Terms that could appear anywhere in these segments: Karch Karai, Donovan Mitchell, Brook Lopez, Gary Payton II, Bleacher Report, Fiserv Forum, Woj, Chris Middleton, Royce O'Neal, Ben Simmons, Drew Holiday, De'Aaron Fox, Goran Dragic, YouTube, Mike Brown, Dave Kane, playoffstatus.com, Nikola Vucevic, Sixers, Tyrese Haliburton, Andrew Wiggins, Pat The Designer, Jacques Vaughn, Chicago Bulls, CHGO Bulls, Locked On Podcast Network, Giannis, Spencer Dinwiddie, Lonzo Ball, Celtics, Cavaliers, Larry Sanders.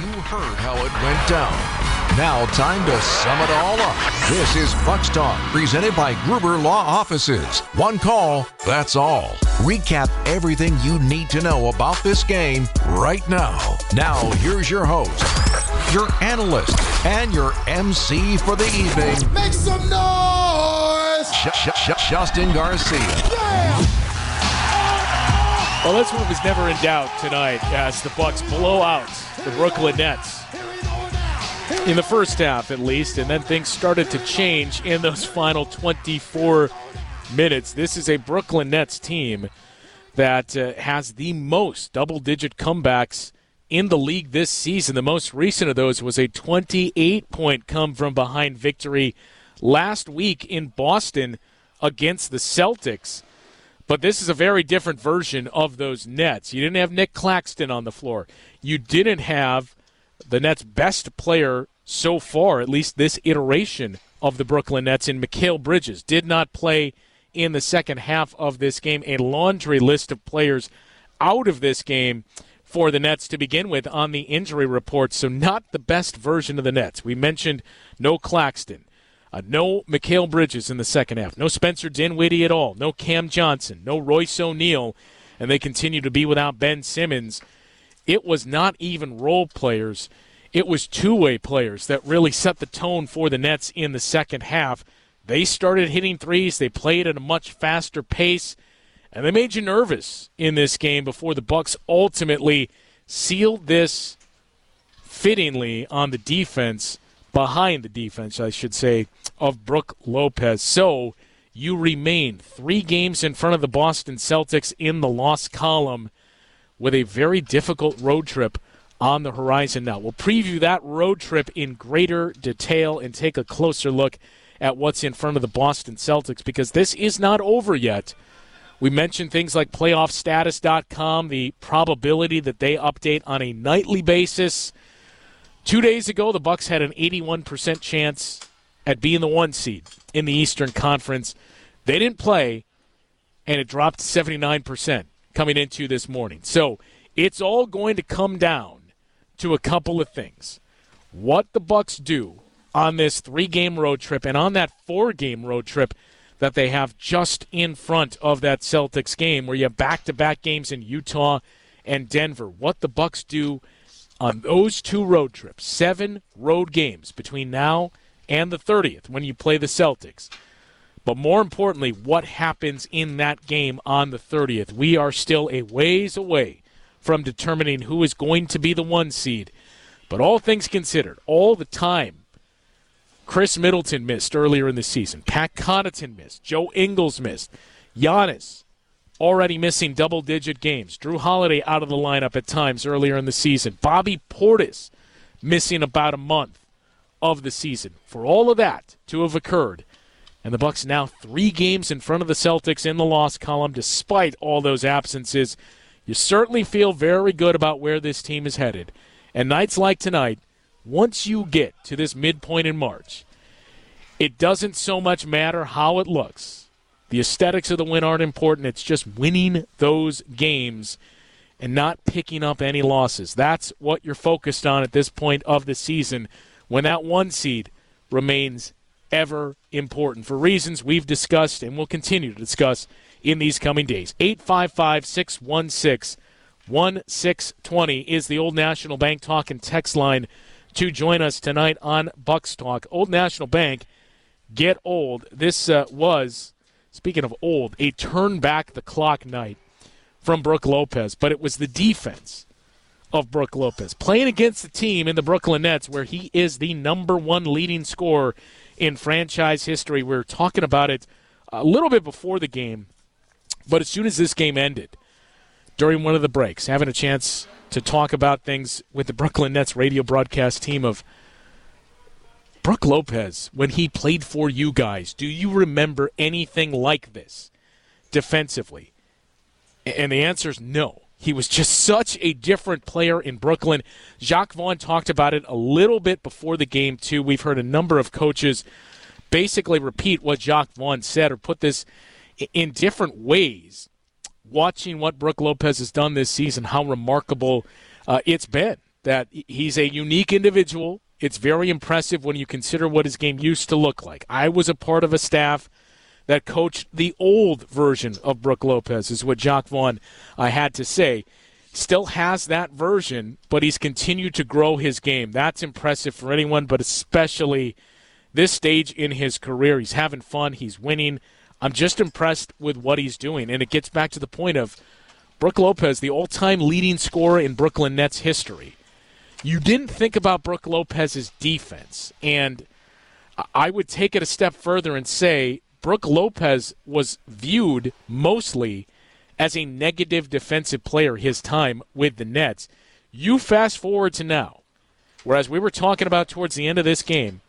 You heard how it went down. Now time to sum it all up. This is Bucks Talk, presented by Gruber Law Offices. One call, that's all. Recap everything you need to know about this game right now. Now here's your host, your analyst, and your MC for the evening. Make some noise! Justin Garcia. Yeah! Well, this one was never in doubt tonight as the Bucks blow out the Brooklyn Nets in the first half, at least, and then things started to change in those final 24 minutes. This is a Brooklyn Nets team that has the most double-digit comebacks in the league this season. The most recent of those was a 28-point come-from-behind victory last week in Boston against the Celtics. But this is a very different version of those Nets. You didn't have Nick Claxton on the floor. You didn't have the Nets' best player so far, at least this iteration of the Brooklyn Nets, in Mikal Bridges. Did not play in the second half of this game. A laundry list of players out of this game for the Nets to begin with on the injury report. So not the best version of the Nets. We mentioned no Claxton. No Mikal Bridges in the second half. No Spencer Dinwiddie at all. No Cam Johnson. No Royce O'Neal. And they continue to be without Ben Simmons. It was not even role players. It was two-way players that really set the tone for the Nets in the second half. They started hitting threes. They played at a much faster pace. And they made you nervous in this game before the Bucks ultimately sealed this fittingly on the defense. Behind the defense, I should say, of Brooke Lopez. So you remain 3 games in front of the Boston Celtics in the loss column with a very difficult road trip on the horizon now. We'll preview that road trip in greater detail and take a closer look at what's in front of the Boston Celtics because this is not over yet. We mentioned things like playoffstatus.com, the probability that they update on a nightly basis. 2 days ago, the Bucks had an 81% chance at being the 1 seed in the Eastern Conference. They didn't play, and it dropped to 79% coming into this morning. So it's all going to come down to a couple of things. What the Bucks do on this 3-game road trip and on that 4-game road trip that they have just in front of that Celtics game where you have back-to-back games in Utah and Denver. What the Bucks do on those 2 road trips, 7 road games between now and the 30th when you play the Celtics. But more importantly, what happens in that game on the 30th? We are still a ways away from determining who is going to be the 1 seed. But all things considered, all the time, Chris Middleton missed earlier in the season. Pat Connaughton missed. Joe Ingles missed. Giannis already missing double-digit games. Drew Holiday out of the lineup at times earlier in the season. Bobby Portis missing about a month of the season. For all of that to have occurred, and the Bucks now 3 games in front of the Celtics in the loss column despite all those absences, you certainly feel very good about where this team is headed. And nights like tonight, once you get to this midpoint in March, it doesn't so much matter how it looks. The aesthetics of the win aren't important. It's just winning those games and not picking up any losses. That's what you're focused on at this point of the season when that 1 seed remains ever important for reasons we've discussed and will continue to discuss in these coming days. 855-616-1620 is the Old National Bank talk and text line to join us tonight on Bucks Talk. Old National Bank, get old. This was... Speaking of old, a turn-back-the-clock night from Brooke Lopez, but it was the defense of Brooke Lopez, playing against the team in the Brooklyn Nets where he is the #1 leading scorer in franchise history. We were talking about it a little bit before the game, but as soon as this game ended, during one of the breaks, having a chance to talk about things with the Brooklyn Nets radio broadcast team of Brooke Lopez, when he played for you guys, do you remember anything like this defensively? And the answer is no. He was just such a different player in Brooklyn. Jacques Vaughn talked about it a little bit before the game, too. We've heard a number of coaches basically repeat what Jacques Vaughn said or put this in different ways, watching what Brooke Lopez has done this season, how remarkable it's been that he's a unique individual. It's very impressive when you consider what his game used to look like. I was a part of a staff that coached the old version of Brook Lopez, is what Jacques Vaughn had to say. Still has that version, but he's continued to grow his game. That's impressive for anyone, but especially this stage in his career. He's having fun. He's winning. I'm just impressed with what he's doing. And it gets back to the point of Brook Lopez, the all-time leading scorer in Brooklyn Nets history. You didn't think about Brook Lopez's defense. And I would take it a step further and say Brook Lopez was viewed mostly as a negative defensive player his time with the Nets. You fast forward to now, whereas we were talking about towards the end of this game,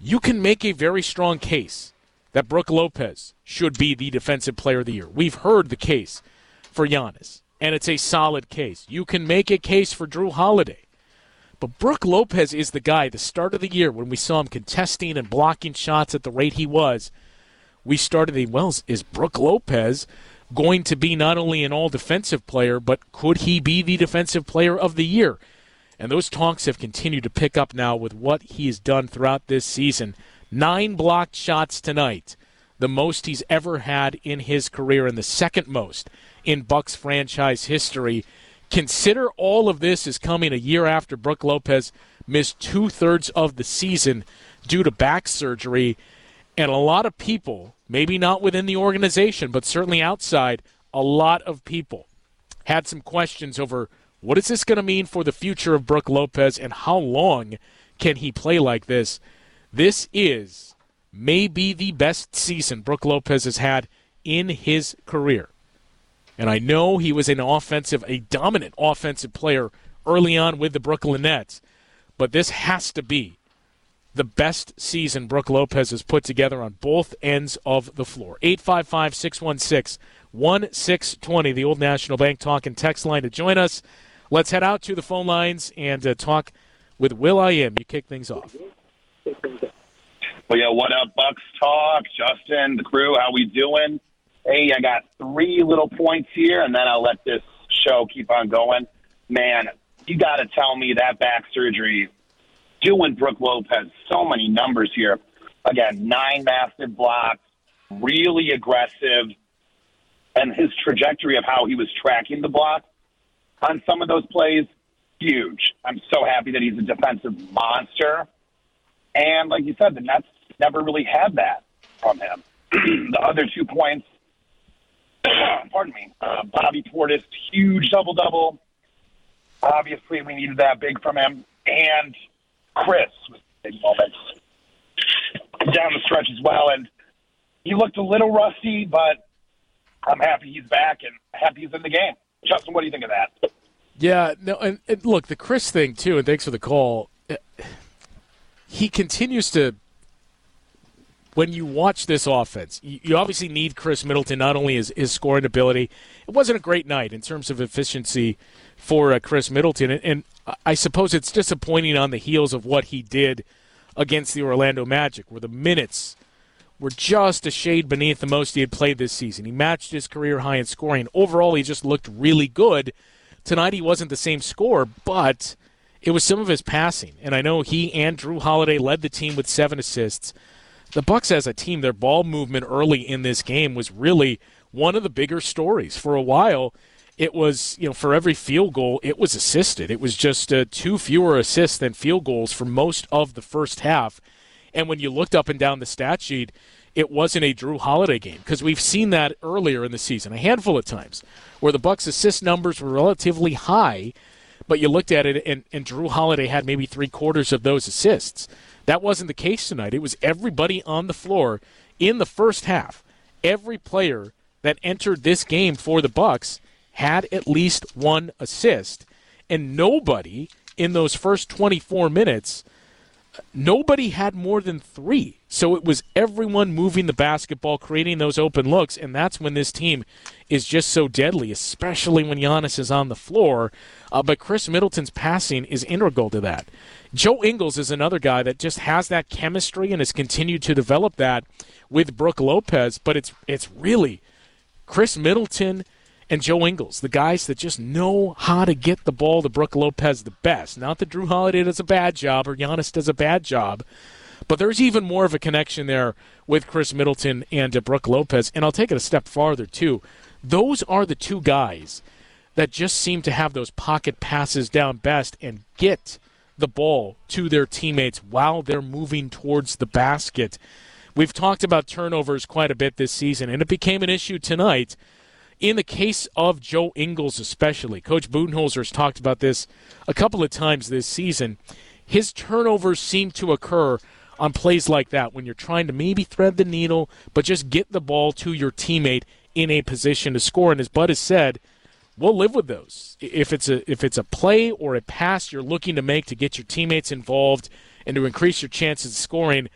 you can make a very strong case that Brook Lopez should be the defensive player of the year. We've heard the case for Giannis, and it's a solid case. You can make a case for Drew Holiday. But Brook Lopez is the guy, the start of the year, when we saw him contesting and blocking shots at the rate he was, we started thinking, well, is Brook Lopez going to be not only an all-defensive player, but could he be the defensive player of the year? And those talks have continued to pick up now with what he has done throughout this season. 9 blocked shots tonight, the most he's ever had in his career and the second most in Bucks franchise history. Consider all of this is coming a year after Brook Lopez missed two-thirds of the season due to back surgery, and a lot of people, maybe not within the organization, but certainly outside, a lot of people had some questions over what is this going to mean for the future of Brook Lopez and how long can he play like this? This is maybe the best season Brook Lopez has had in his career. And I know he was a dominant offensive player early on with the Brooklyn Nets, but this has to be the best season Brook Lopez has put together on both ends of the floor. 855-616-1620, the Old National Bank Talk and Text line to join us. Let's head out to the phone lines and talk with Will I Am. You kick things off. Well, yeah, what up, Bucks Talk? Justin, the crew, how we doing? Hey, I got 3 little points here, and then I'll let this show keep on going. Man, you got to tell me that back surgery doing Brook Lopez so many numbers here. Again, 9 massive blocks, really aggressive, and his trajectory of how he was tracking the block on some of those plays, huge. I'm so happy that he's a defensive monster. And like you said, the Nets never really had that from him. The other 2 points, pardon me, Bobby Portis, huge double-double. Obviously, we needed that big from him. And Chris was big moments down the stretch as well. And he looked a little rusty, but I'm happy he's back and happy he's in the game. Justin, what do you think of that? Yeah, no, and look, the Chris thing, too, and thanks for the call. He continues to, when you watch this offense, you obviously need Chris Middleton, not only his scoring ability. It wasn't a great night in terms of efficiency for Chris Middleton, and I suppose it's disappointing on the heels of what he did against the Orlando Magic, where the minutes were just a shade beneath the most he had played this season. He matched his career high in scoring. Overall, he just looked really good. Tonight, he wasn't the same scorer, but it was some of his passing, and I know he and Drew Holiday led the team with 7 assists. The Bucks as a team, their ball movement early in this game was really one of the bigger stories. For a while, it was, for every field goal, it was assisted. It was just 2 fewer assists than field goals for most of the first half. And when you looked up and down the stat sheet, it wasn't a Drew Holiday game because we've seen that earlier in the season, a handful of times, where the Bucks' assist numbers were relatively high. But you looked at it, and Drew Holiday had maybe 3/4 of those assists. That wasn't the case tonight. It was everybody on the floor in the first half. Every player that entered this game for the Bucks had at least 1 assist, and nobody in those first 24 minutes, nobody had more than 3. So it was everyone moving the basketball, creating those open looks, and that's when this team is just so deadly, especially when Giannis is on the floor. But Chris Middleton's passing is integral to that. Joe Ingles is another guy that just has that chemistry and has continued to develop that with Brook Lopez, but it's really Chris Middleton and Joe Ingles, the guys that just know how to get the ball to Brook Lopez the best. Not that Drew Holiday does a bad job or Giannis does a bad job, but there's even more of a connection there with Chris Middleton and Brook Lopez. And I'll take it a step farther, too. Those are the two guys that just seem to have those pocket passes down best and get the ball to their teammates while they're moving towards the basket. We've talked about turnovers quite a bit this season, and it became an issue tonight. In the case of Joe Ingles especially, Coach Budenholzer's talked about this a couple of times this season. His turnovers seem to occur on plays like that when you're trying to maybe thread the needle, but just get the ball to your teammate in a position to score. And as Bud has said, we'll live with those. If it's a play or a pass you're looking to make to get your teammates involved and to increase your chances of scoring,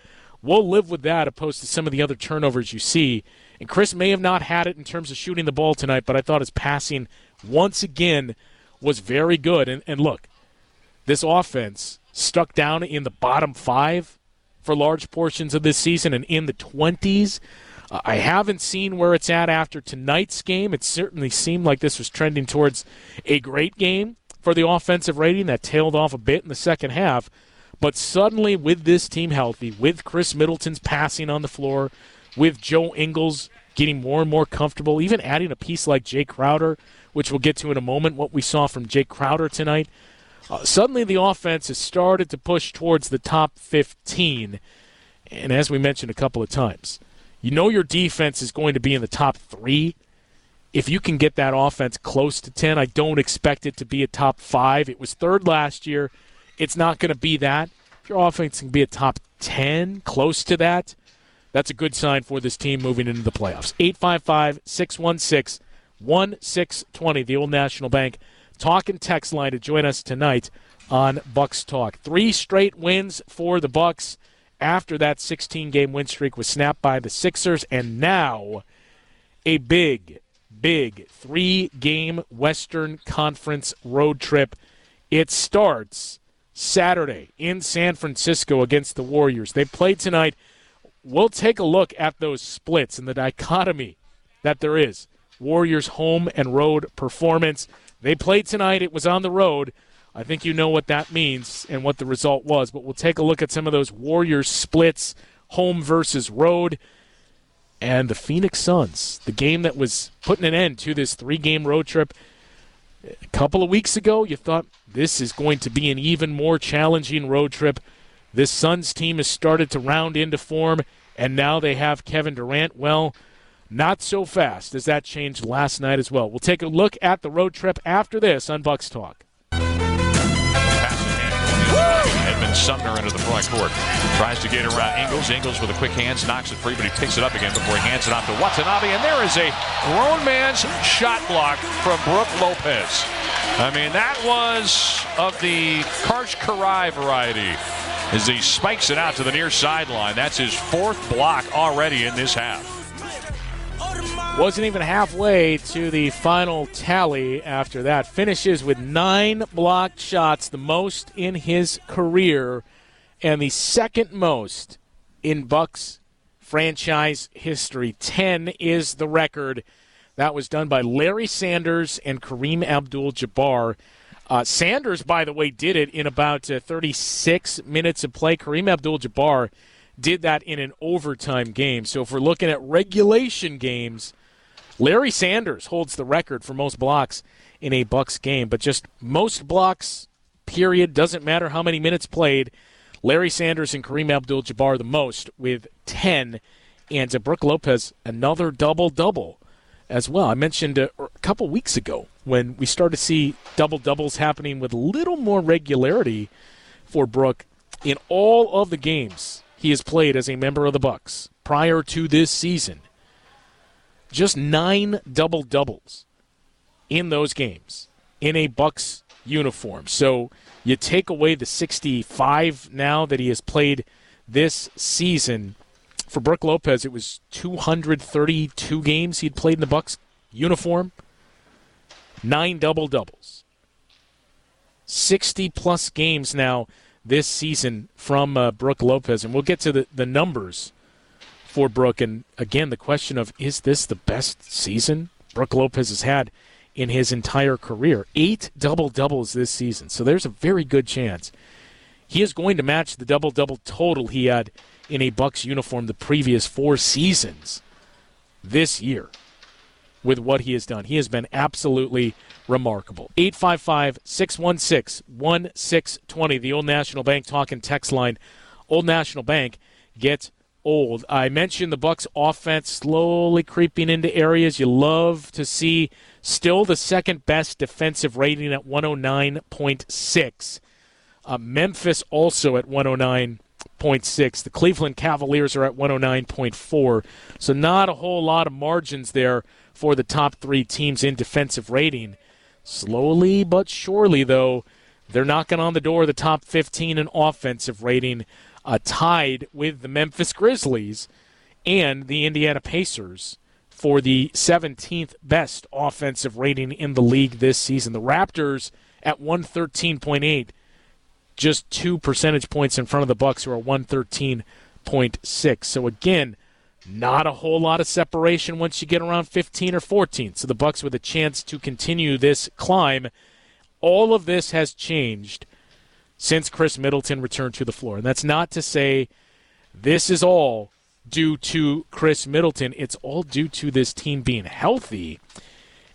we'll live with that opposed to some of the other turnovers you see. And Chris may have not had it in terms of shooting the ball tonight, but I thought his passing once again was very good. And look, this offense stuck down in the bottom five for large portions of this season and in the 20s. I haven't seen where it's at after tonight's game. It certainly seemed like this was trending towards a great game for the offensive rating. That tailed off a bit in the second half. But suddenly with this team healthy, with Chris Middleton's passing on the floor, with Joe Ingles getting more and more comfortable, even adding a piece like Jay Crowder, which we'll get to in a moment, what we saw from Jay Crowder tonight, suddenly the offense has started to push towards the top 15. And as we mentioned a couple of times, you know your defense is going to be in the top 3. If you can get that offense close to 10, I don't expect it to be a top 5. It was 3rd last year. It's not going to be that. If your offense can be a top 10, close to that, that's a good sign for this team moving into the playoffs. 855-616-1620, the Old National Bank talk and text line to join us tonight on Bucks Talk. 3 straight wins for the Bucks after that 16-game win streak was snapped by the Sixers, and now a big, big 3-game Western Conference road trip. It starts Saturday in San Francisco against the Warriors. They played tonight. We'll take a look at those splits and the dichotomy that there is. Warriors home and road performance. They played tonight. It was on the road. I think you know what that means and what the result was, but we'll take a look at some of those Warriors splits, home versus road, and the Phoenix Suns, the game that was putting an end to this 3-game road trip. A couple of weeks ago, you thought this is going to be an even more challenging road trip. This Suns team has started to round into form, and now they have Kevin Durant. Well, not so fast as that changed last night as well. We'll take a look at the road trip after this on Bucks Talk. Sumner into the front court. Tries to get around Ingles. Ingles with a quick hands, knocks it free, but he picks it up again before he hands it off to Watanabe. And there is a grown man's shot block from Brook Lopez. I mean, that was of the Karch Karai variety as he spikes it out to the near sideline. That's his 4th block already in this half. Wasn't even halfway to the final tally after that. Finishes with 9 blocked shots, the most in his career, and the 2nd most in Bucks franchise history. 10 is the record. That was done by Larry Sanders and Kareem Abdul-Jabbar. Sanders, by the way, did it in about 36 minutes of play. Kareem Abdul-Jabbar did that in an overtime game. So if we're looking at regulation games, Larry Sanders holds the record for most blocks in a Bucks game. But just most blocks, period, doesn't matter how many minutes played. Larry Sanders and Kareem Abdul-Jabbar the most with 10. And to Brook Lopez, another double-double as well. I mentioned a couple weeks ago when we started to see double-doubles happening with a little more regularity for Brook in all of the games he has played as a member of the Bucks prior to this season. Just 9 double-doubles in those games in a Bucks uniform. So you take away the 65 now that he has played this season. For Brook Lopez, it was 232 games he'd played in the Bucks uniform. 9 double-doubles. 60-plus games now this season from Brook Lopez. And we'll get to the numbers for Brook. And, again, the question of, is this the best season Brooke Lopez has had in his entire career. 8 double-doubles this season, so there's a very good chance he is going to match the double-double total he had in a Bucks uniform the previous 4 seasons this year with what he has done. He has been absolutely remarkable. 855-616-1620, the Old National Bank talk and text line. Old National Bank gets old. I mentioned the Bucks offense slowly creeping into areas you love to see. Still the second-best defensive rating at 109.6. Memphis also at 109.6. The Cleveland Cavaliers are at 109.4. So not a whole lot of margins there for the top 3 teams in defensive rating. Slowly but surely, though, they're knocking on the door of the top 15 in offensive rating, tied with the Memphis Grizzlies and the Indiana Pacers for the 17th best offensive rating in the league this season. The Raptors at 113.8, just 2 percentage points in front of the Bucks, who are 113.6. So again, not a whole lot of separation once you get around 15 or 14. So the Bucks with a chance to continue this climb. All of this has changed since Chris Middleton returned to the floor. And that's not to say this is all due to Chris Middleton. It's all due to this team being healthy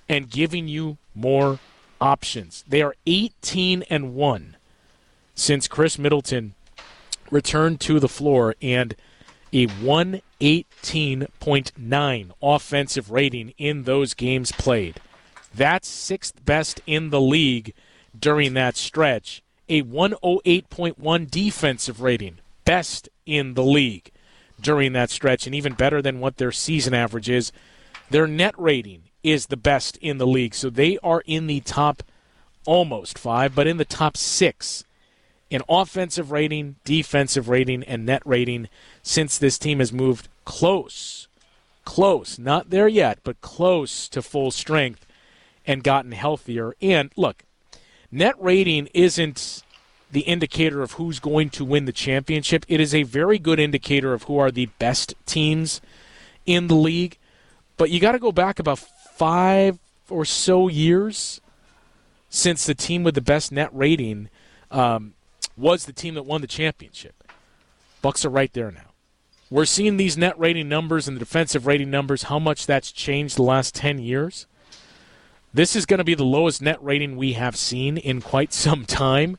and giving you more options. They are 18-1 since Chris Middleton returned to the floor and a 118.9 offensive rating in those games played. That's 6th best in the league during that stretch. A 108.1 defensive rating, best in the league during that stretch, and even better than what their season average is. Their net rating is the best in the league, so they are in the top almost 5, but in the top 6 in offensive rating, defensive rating, and net rating since this team has moved close, not there yet, but close to full strength and gotten healthier. And look, net rating isn't the indicator of who's going to win the championship. It is a very good indicator of who are the best teams in the league. But you got to go back about 5 or so years since the team with the best net rating was the team that won the championship. Bucks are right there now. We're seeing these net rating numbers and the defensive rating numbers, how much that's changed the last 10 years. This is going to be the lowest net rating we have seen in quite some time.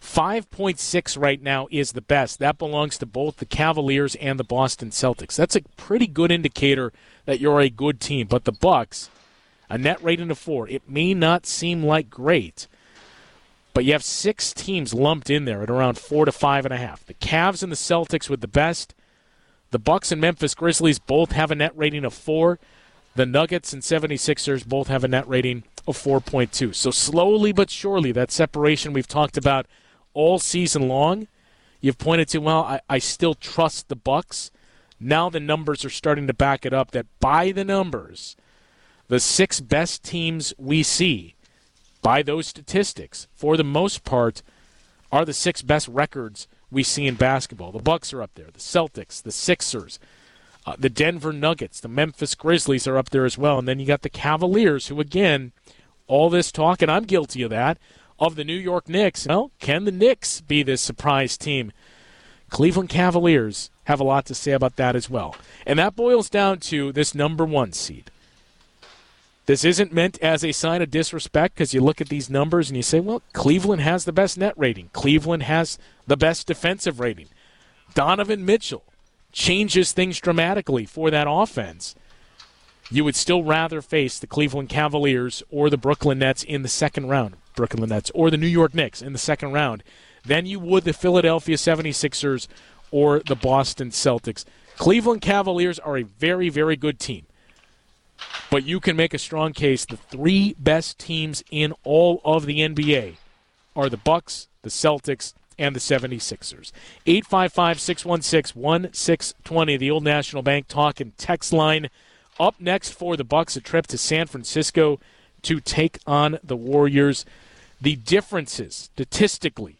5.6 right now is the best. That belongs to both the Cavaliers and the Boston Celtics. That's a pretty good indicator that you're a good team. But the Bucks, a net rating of 4. It may not seem like great, but you have 6 teams lumped in there at around 4 to 5.5. The Cavs and the Celtics with the best. The Bucks and Memphis Grizzlies both have a net rating of 4. The Nuggets and 76ers both have a net rating of 4.2. So slowly but surely, that separation we've talked about all season long, you've pointed to, well, I still trust the Bucks. Now the numbers are starting to back it up, that by the numbers, the 6 best teams we see, by those statistics, for the most part, are the 6 best records we see in basketball. The Bucks are up there, the Celtics, the Sixers, the Denver Nuggets, the Memphis Grizzlies are up there as well. And then you got the Cavaliers, who, again, all this talk, and I'm guilty of that, of the New York Knicks. Well, can the Knicks be this surprise team? Cleveland Cavaliers have a lot to say about that as well. And that boils down to this number 1 seed. This isn't meant as a sign of disrespect, because you look at these numbers and you say, well, Cleveland has the best net rating. Cleveland has the best defensive rating. Donovan Mitchell changes things dramatically for that offense. You would still rather face the Cleveland Cavaliers or the Brooklyn Nets in the second round, Brooklyn Nets or the New York Knicks in the second round, than you would the Philadelphia 76ers or the Boston Celtics. Cleveland Cavaliers are a very, very good team, but you can make a strong case the 3 best teams in all of the NBA are the Bucks, the Celtics, and the 76ers. 855-616-1620, the Old National Bank talk and text line. Up next for the Bucks, a trip to San Francisco to take on the Warriors. The differences statistically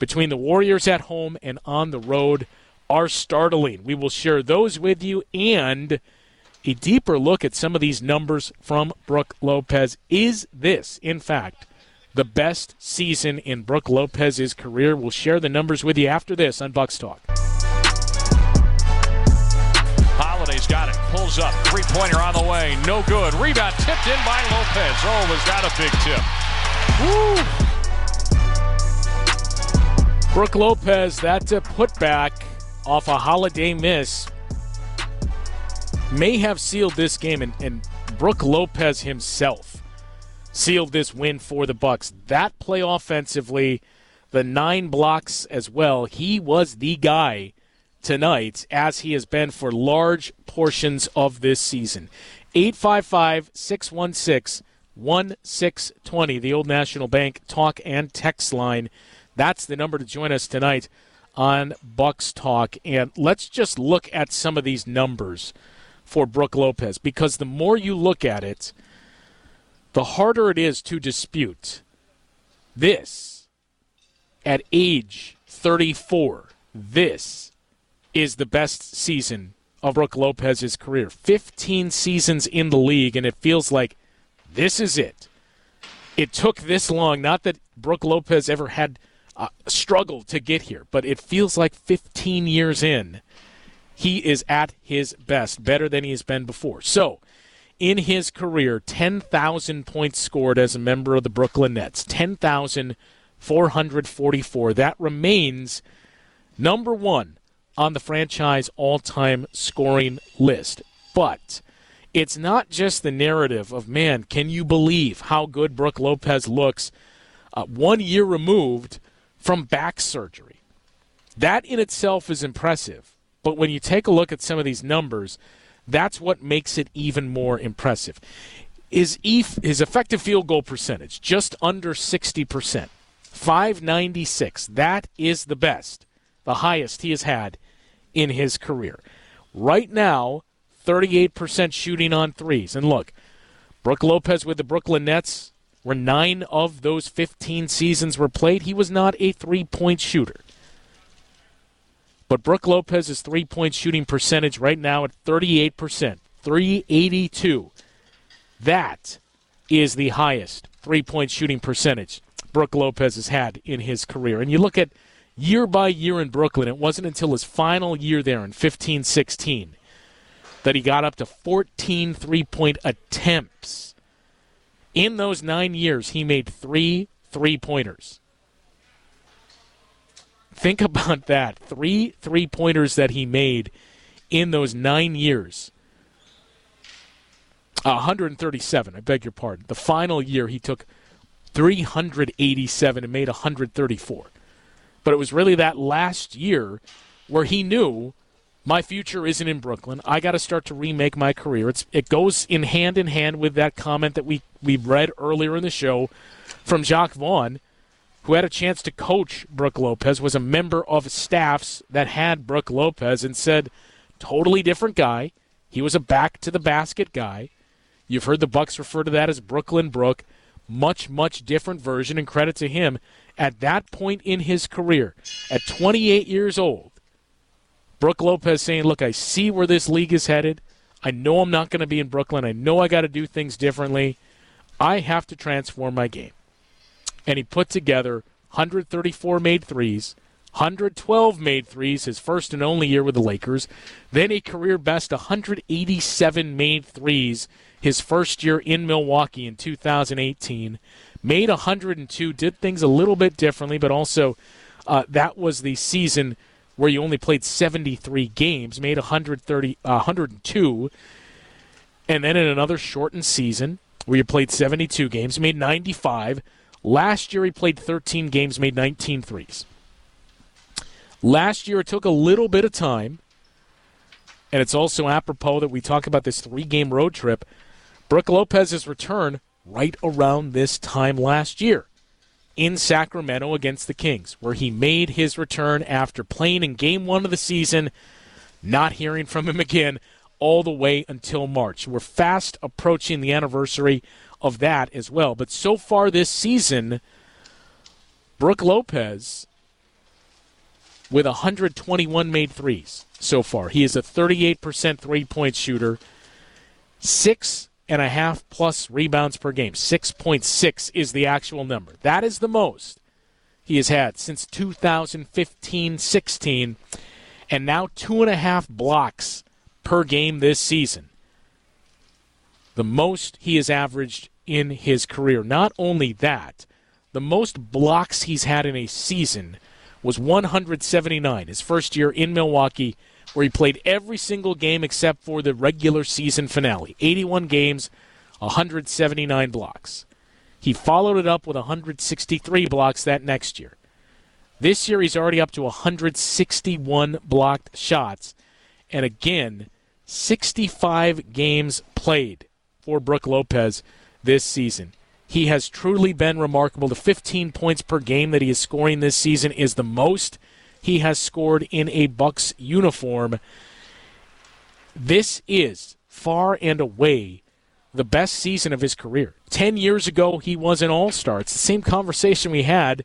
between the Warriors at home and on the road are startling. We will share those with you and a deeper look at some of these numbers from Brook Lopez. Is this, in fact, the best season in Brook Lopez's career? We'll share the numbers with you after this on Bucks Talk. Holiday's got it. Pulls up. Three-pointer on the way. No good. Rebound tipped in by Lopez. Oh, was that a big tip. Woo! Brook Lopez, that's a putback off a Holiday miss. May have sealed this game, and Brook Lopez himself sealed this win for the Bucks. That play offensively, the 9 blocks as well. He was the guy tonight, as he has been for large portions of this season. 855-616-1620, the Old National Bank talk and text line. That's the number to join us tonight on Bucks Talk. And let's just look at some of these numbers for Brook Lopez, because the more you look at it, the harder it is to dispute this. At age 34, this is the best season of Brook Lopez's career. 15 seasons in the league, and it feels like this is it. It took this long. Not that Brook Lopez ever had struggled to get here, but it feels like 15 years in, he is at his best, better than he has been before. So, in his career, 10,000 points scored as a member of the Brooklyn Nets, 10,444. That remains number one on the franchise all-time scoring list. But it's not just the narrative of, man, can you believe how good Brook Lopez looks 1 year removed from back surgery? That in itself is impressive. But when you take a look at some of these numbers, that's what makes it even more impressive. His effective field goal percentage, just under 60%, 596. That is the best, the highest he has had in his career. Right now, 38% shooting on threes. And look, Brook Lopez with the Brooklyn Nets, where 9 of those 15 seasons were played, he was not a three-point shooter. But Brook Lopez's three-point shooting percentage right now at 38%, 382. That is the highest three-point shooting percentage Brook Lopez has had in his career. And you look at year by year in Brooklyn, it wasn't until his final year there in 15-16 that he got up to 14 three-point attempts. In those 9 years, he made 3 three-pointers. Think about that. 3 three-pointers that he made in those 9 years. 137, I beg your pardon. The final year he took 387 and made 134. But it was really that last year where he knew my future isn't in Brooklyn. I got to start to remake my career. It goes in hand with that comment that we read earlier in the show from Jacques Vaughn, who had a chance to coach Brook Lopez, was a member of staffs that had Brook Lopez, and said, totally different guy. He was a back-to-the-basket guy. You've heard the Bucks refer to that as Brooklyn Brook. Much, much different version, and credit to him. At that point in his career, at 28 years old, Brook Lopez saying, look, I see where this league is headed. I know I'm not going to be in Brooklyn. I know I got to do things differently. I have to transform my game. And he put together 134 made threes, 112 made threes, his first and only year with the Lakers, then a career best 187 made threes his first year in Milwaukee in 2018, made 102, did things a little bit differently, but also that was the season where you only played 73 games, made 102, and then in another shortened season where you played 72 games, made 95. Last year he played 13 games, made 19 threes. Last year it took a little bit of time, and it's also apropos that we talk about this 3-game road trip. Brook Lopez's return right around this time last year in Sacramento against the Kings, where he made his return after playing in Game 1 of the season, not hearing from him again all the way until March. We're fast approaching the anniversary of that as well. But so far this season, Brook Lopez with 121 made threes so far. He is a 38% three-point shooter. 6.5 plus rebounds per game. 6.6 is the actual number. That is the most he has had since 2015-16, and now 2.5 blocks per game this season. The most he has averaged in his career. Not only that, the most blocks he's had in a season was 179, his first year in Milwaukee, where he played every single game except for the regular season finale. 81 games, 179 blocks. He followed it up with 163 blocks that next year. This year he's already up to 161 blocked shots. And again, 65 games played for Brook Lopez this season. He has truly been remarkable. The 15 points per game that he is scoring this season is the most he has scored in a Bucks uniform. This is far and away the best season of his career. 10 years ago, he was an all-star. It's the same conversation we had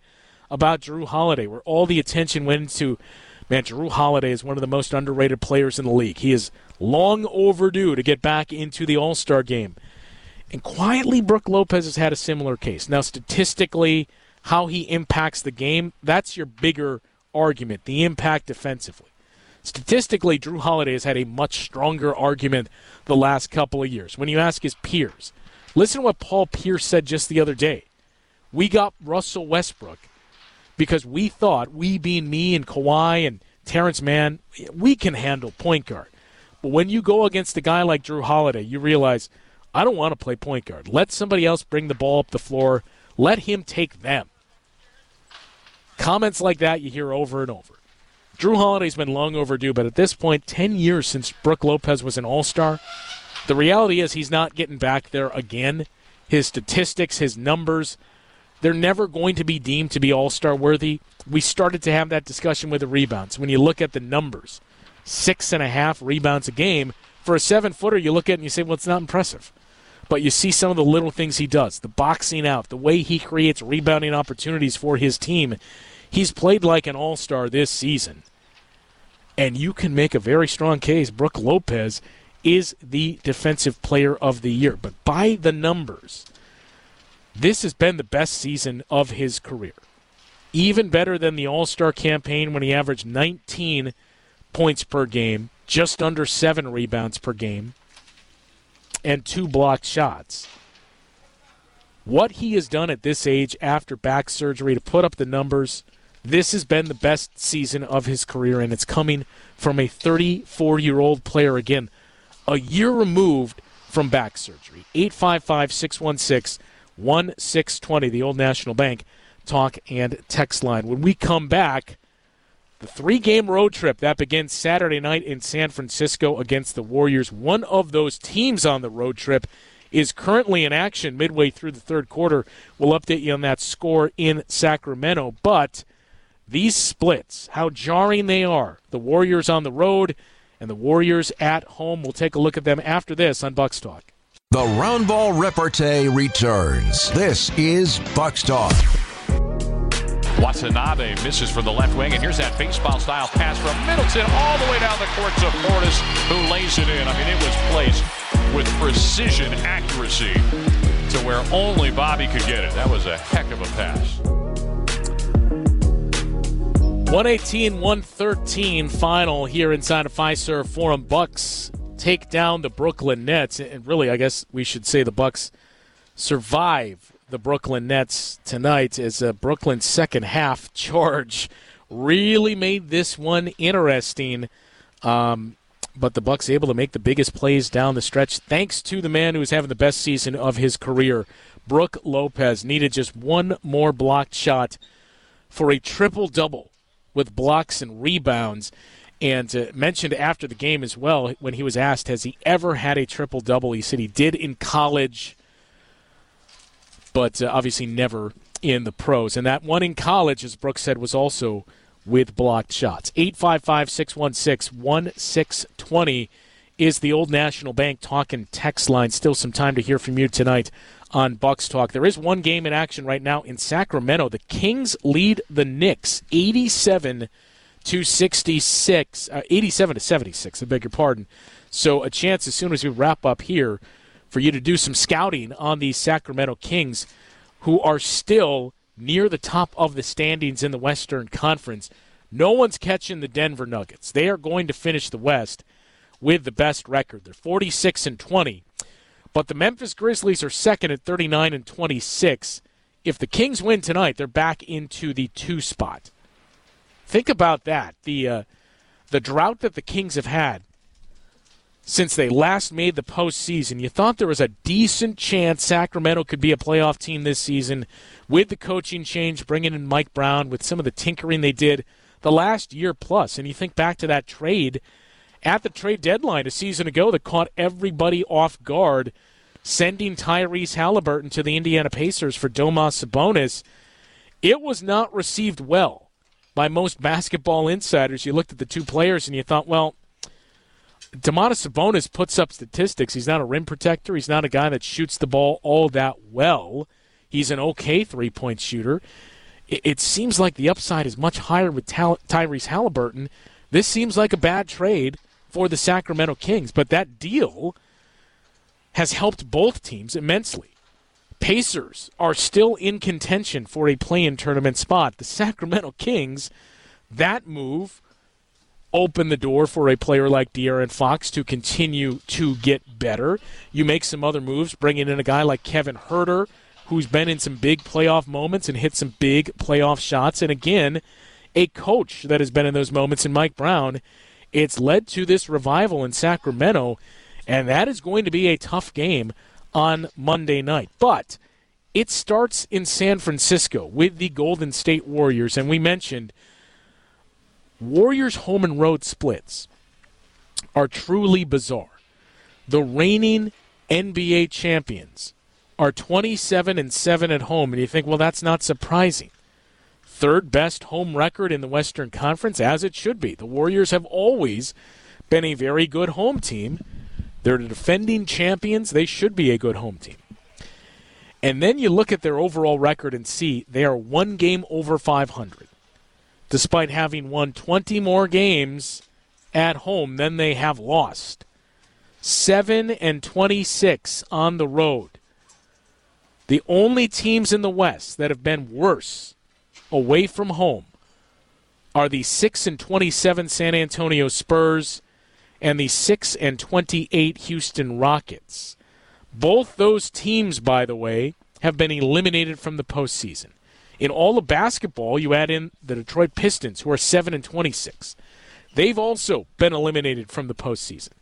about Jrue Holiday, where all the attention went into, man, Jrue Holiday is one of the most underrated players in the league. He is long overdue to get back into the all-star game. And quietly, Brook Lopez has had a similar case. Now, statistically, how he impacts the game, that's your bigger argument, the impact defensively. Statistically, Jrue Holiday has had a much stronger argument the last couple of years. When you ask his peers, listen to what Paul Pierce said just the other day. We got Russell Westbrook because we thought, we being me and Kawhi and Terrence Mann, we can handle point guard. But when you go against a guy like Jrue Holiday, you realize, I don't want to play point guard. Let somebody else bring the ball up the floor. Let him take them. Comments like that you hear over and over. Jrue Holiday's been long overdue, but at this point, 10 years since Brook Lopez was an all-star, the reality is he's not getting back there again. His statistics, his numbers, they're never going to be deemed to be all-star worthy. We started to have that discussion with the rebounds. When you look at the numbers, 6.5 rebounds a game, for a 7-footer you look at it and you say, well, it's not impressive. But you see some of the little things he does, the boxing out, the way he creates rebounding opportunities for his team. He's played like an all-star this season. And you can make a very strong case Brook Lopez is the defensive player of the year. But by the numbers, this has been the best season of his career. Even better than the all-star campaign when he averaged 19 points per game, just under 7 rebounds per game, and 2 blocked shots. What he has done at this age after back surgery to put up the numbers, this has been the best season of his career, and it's coming from a 34-year-old player, again, a year removed from back surgery. 855-616-1620, the Old National Bank talk and text line. When we come back, the 3-game road trip that begins Saturday night in San Francisco against the Warriors. One of those teams on the road trip is currently in action midway through the third quarter. We'll update you on that score in Sacramento. But these splits, how jarring they are, the Warriors on the road and the Warriors at home. We'll take a look at them after this on Bucks Talk. The Round Ball Repartee returns. This is Bucks Talk. Watanabe misses from the left wing, and here's that baseball-style pass from Middleton all the way down the court to Portis, who lays it in. I mean, it was placed with precision accuracy to where only Bobby could get it. That was a heck of a pass. 118-113 final here inside of Fiserv Forum. Bucks take down the Brooklyn Nets, and really, I guess we should say the Bucks survive the Brooklyn Nets tonight, as Brooklyn's second half charge really made this one interesting. But the Bucks able to make the biggest plays down the stretch thanks to the man who is having the best season of his career, Brook Lopez. Needed just one more blocked shot for a triple-double with blocks and rebounds. And mentioned after the game as well, when he was asked, has he ever had a triple-double? He said he did in college, but obviously never in the pros. And that one in college, as Brooks said, was also with blocked shots. 855-616-1620 is the Old National Bank talk and text line. Still some time to hear from you tonight on Bucks Talk. There is one game in action right now in Sacramento. The Kings lead the Knicks 87-76, 87-76, I beg your pardon. So a chance as soon as we wrap up here for you to do some scouting on the Sacramento Kings, who are still near the top of the standings in the Western Conference. No one's catching the Denver Nuggets. They are going to finish the West with the best record. They're 46-20. But the Memphis Grizzlies are second at 39-26. If the Kings win tonight, they're back into the 2 spot. Think about that. The drought that the Kings have had since they last made the postseason. You thought there was a decent chance Sacramento could be a playoff team this season with the coaching change, bringing in Mike Brown, with some of the tinkering they did the last year plus. And you think back to that trade at the trade deadline a season ago that caught everybody off guard, sending Tyrese Haliburton to the Indiana Pacers for Domantas Sabonis. It was not received well by most basketball insiders. You looked at the two players and you thought, well, Domantas Sabonis puts up statistics. He's not a rim protector. He's not a guy that shoots the ball all that well. He's an okay three-point shooter. It seems like the upside is much higher with Tyrese Haliburton. This seems like a bad trade for the Sacramento Kings, but that deal has helped both teams immensely. Pacers are still in contention for a play-in tournament spot. The Sacramento Kings, that move open the door for a player like De'Aaron Fox to continue to get better. You make some other moves, bringing in a guy like Kevin Hurter, who's been in some big playoff moments and hit some big playoff shots. And again, a coach that has been in those moments in Mike Brown. It's led to this revival in Sacramento, and that is going to be a tough game on Monday night. But it starts in San Francisco with the Golden State Warriors, and we mentioned Warriors home and road splits are truly bizarre. The reigning NBA champions are 27-7 at home, and you think, well, that's not surprising. Third best home record in the Western Conference, as it should be. The Warriors have always been a very good home team. They're the defending champions. They should be a good home team. And then you look at their overall record and see they are one game over 500. Despite having won 20 more games at home than they have lost. 7-26 on the road. The only teams in the West that have been worse away from home are the 6-27 San Antonio Spurs and the 6-28 Houston Rockets. Both those teams, by the way, have been eliminated from the postseason. In all of basketball, you add in the Detroit Pistons, who are 7-26. They've also been eliminated from the postseason.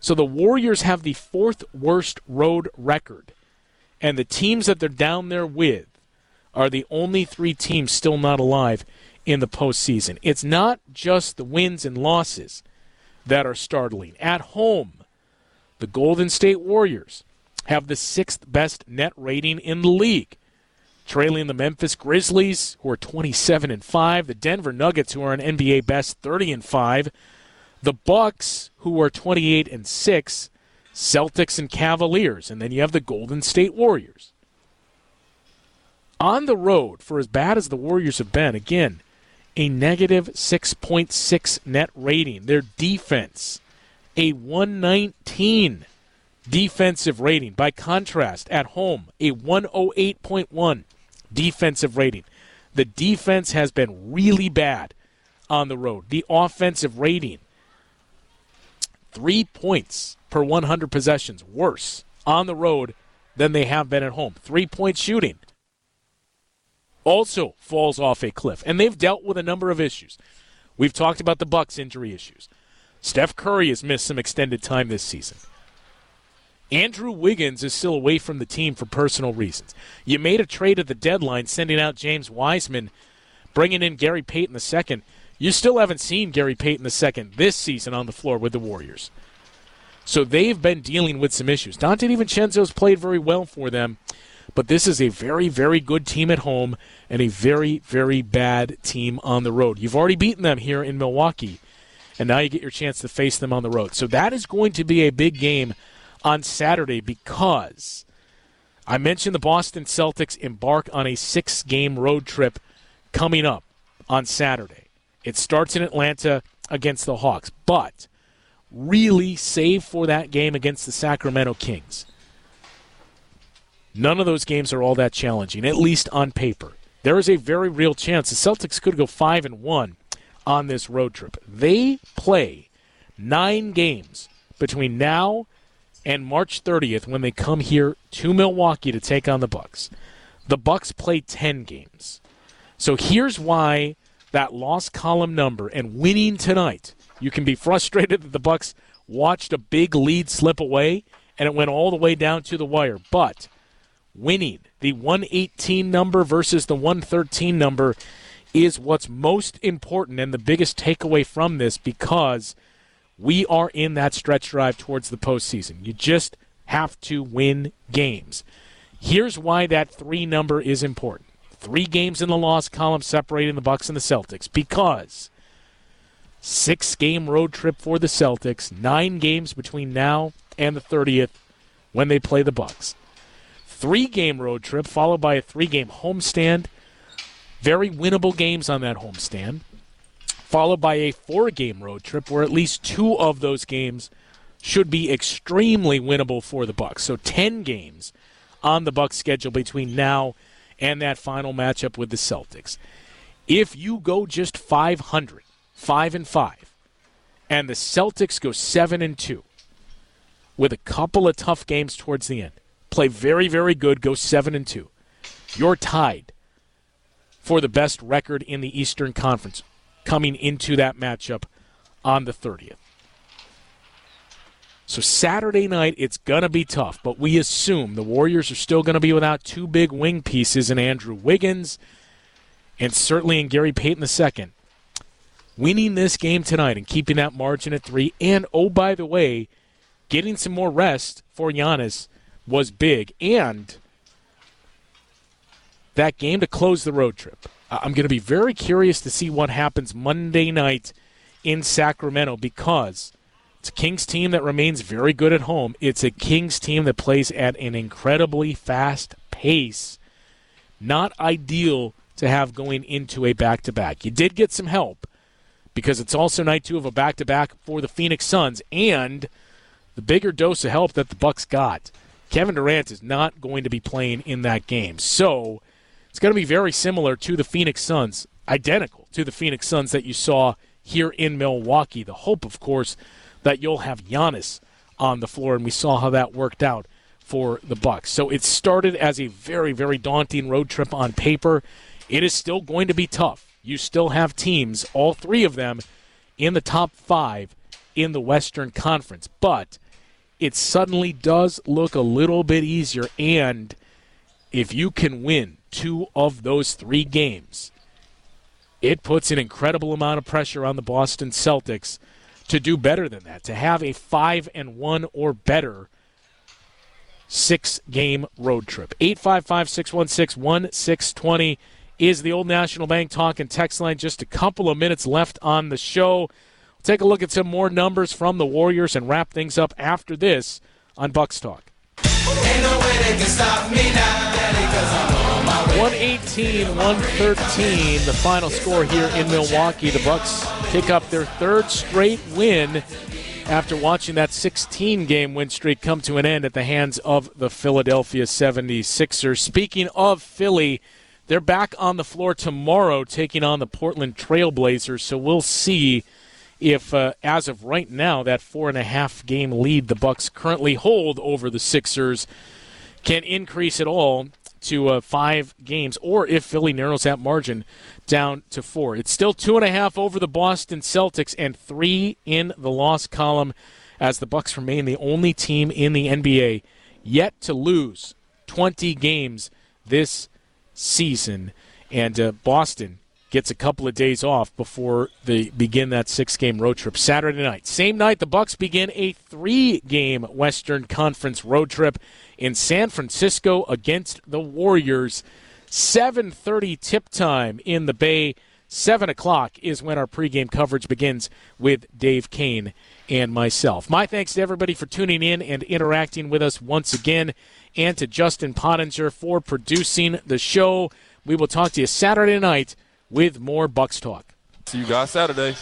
So the Warriors have the fourth worst road record. And the teams that they're down there with are the only three teams still not alive in the postseason. It's not just the wins and losses that are startling. At home, the Golden State Warriors have the sixth best net rating in the league, trailing the Memphis Grizzlies, who are 27-5, the Denver Nuggets, who are an NBA best 30-5, the Bucks, who are 28-6, Celtics and Cavaliers, and then you have the Golden State Warriors. On the road, for as bad as the Warriors have been, again, a negative 6.6 net rating. Their defense, a 119 defensive rating. By contrast, at home, a 108.1 defensive rating. The defense has been really bad on the road. The offensive rating, 3 points per 100 possessions, worse on the road than they have been at home. 3-point shooting also falls off a cliff, and they've dealt with a number of issues. We've talked about the Bucks' injury issues. Steph Curry has missed some extended time this season. Andrew Wiggins is still away from the team for personal reasons. You made a trade at the deadline, sending out James Wiseman, bringing in Gary Payton II. You still haven't seen Gary Payton II this season on the floor with the Warriors. So they've been dealing with some issues. Dante DiVincenzo's played very well for them, but this is a very, very good team at home and a very, very bad team on the road. You've already beaten them here in Milwaukee, and now you get your chance to face them on the road. So that is going to be a big game on Saturday, because I mentioned the Boston Celtics embark on a 6-game road trip coming up on Saturday. It starts in Atlanta against the Hawks, but really, save for that game against the Sacramento Kings, none of those games are all that challenging, at least on paper. There is a very real chance the Celtics could go 5-1 on this road trip. They play 9 games between now and March 30th when they come here to Milwaukee to take on the Bucks. The Bucks play 10 games. So here's why that loss column number and winning tonight, you can be frustrated that the Bucks watched a big lead slip away and it went all the way down to the wire. But winning the 118 number versus the 113 number is what's most important and the biggest takeaway from this, because we are in that stretch drive towards the postseason. You just have to win games. Here's why that 3 number is important. 3 games in the loss column separating the Bucks and the Celtics, because 6-game road trip for the Celtics, 9 games between now and the 30th when they play the Bucks. 3-game road trip followed by a 3-game homestand. Very winnable games on that homestand, followed by a 4-game road trip where at least 2 of those games should be extremely winnable for the Bucks. So 10 games on the Bucks schedule between now and that final matchup with the Celtics. If you go just 500, 5-5, and the Celtics go 7-2 with a couple of tough games towards the end, play very, very good, go 7-2, you're tied for the best record in the Eastern Conference coming into that matchup on the 30th. So Saturday night, it's going to be tough, but we assume the Warriors are still going to be without 2 big wing pieces in Andrew Wiggins and certainly in Gary Payton II. Winning this game tonight and keeping that margin at 3, and, oh, by the way, getting some more rest for Giannis was big, and that game to close the road trip. I'm going to be very curious to see what happens Monday night in Sacramento, because it's a Kings team that remains very good at home. It's a Kings team that plays at an incredibly fast pace. Not ideal to have going into a back-to-back. You did get some help because it's also night 2 of a back-to-back for the Phoenix Suns, and the bigger dose of help that the Bucks got. Kevin Durant is not going to be playing in that game. So it's going to be very similar to the Phoenix Suns, identical to the Phoenix Suns that you saw here in Milwaukee. The hope, of course, that you'll have Giannis on the floor, and we saw how that worked out for the Bucks. So it started as a very, very daunting road trip on paper. It is still going to be tough. You still have teams, all 3 of them, in the top 5 in the Western Conference. But it suddenly does look a little bit easier, and if you can win 2 of those 3 games, it puts an incredible amount of pressure on the Boston Celtics to do better than that, to have a 5-1 or better 6-game road trip. 855-616-1620 is the Old National Bank Talk and Text Line. Just a couple of minutes left on the show. We'll take a look at some more numbers from the Warriors and wrap things up after this on Bucks Talk. Ain't no way they can stop me now, Daddy, 'cause I'm on my way. 118-113, the final score here in Milwaukee. The Bucks pick up their 3rd straight win after watching that 16-game win streak come to an end at the hands of the Philadelphia 76ers. Speaking of Philly, they're back on the floor tomorrow taking on the Portland Trailblazers, so we'll see if, as of right now, that 4.5-game lead the Bucks currently hold over the Sixers can increase at all to 5 games, or if Philly narrows that margin down to 4. It's still 2.5 over the Boston Celtics and 3 in the loss column, as the Bucks remain the only team in the NBA yet to lose 20 games this season. And Boston gets a couple of days off before they begin that 6-game road trip Saturday night. Same night, the Bucks begin a 3-game Western Conference road trip in San Francisco against the Warriors. 7:30 tip time in the Bay. 7 o'clock is when our pregame coverage begins with Dave Kane and myself. My thanks to everybody for tuning in and interacting with us once again, and to Justin Pottinger for producing the show. We will talk to you Saturday night with more Bucks Talk. See you guys Saturday.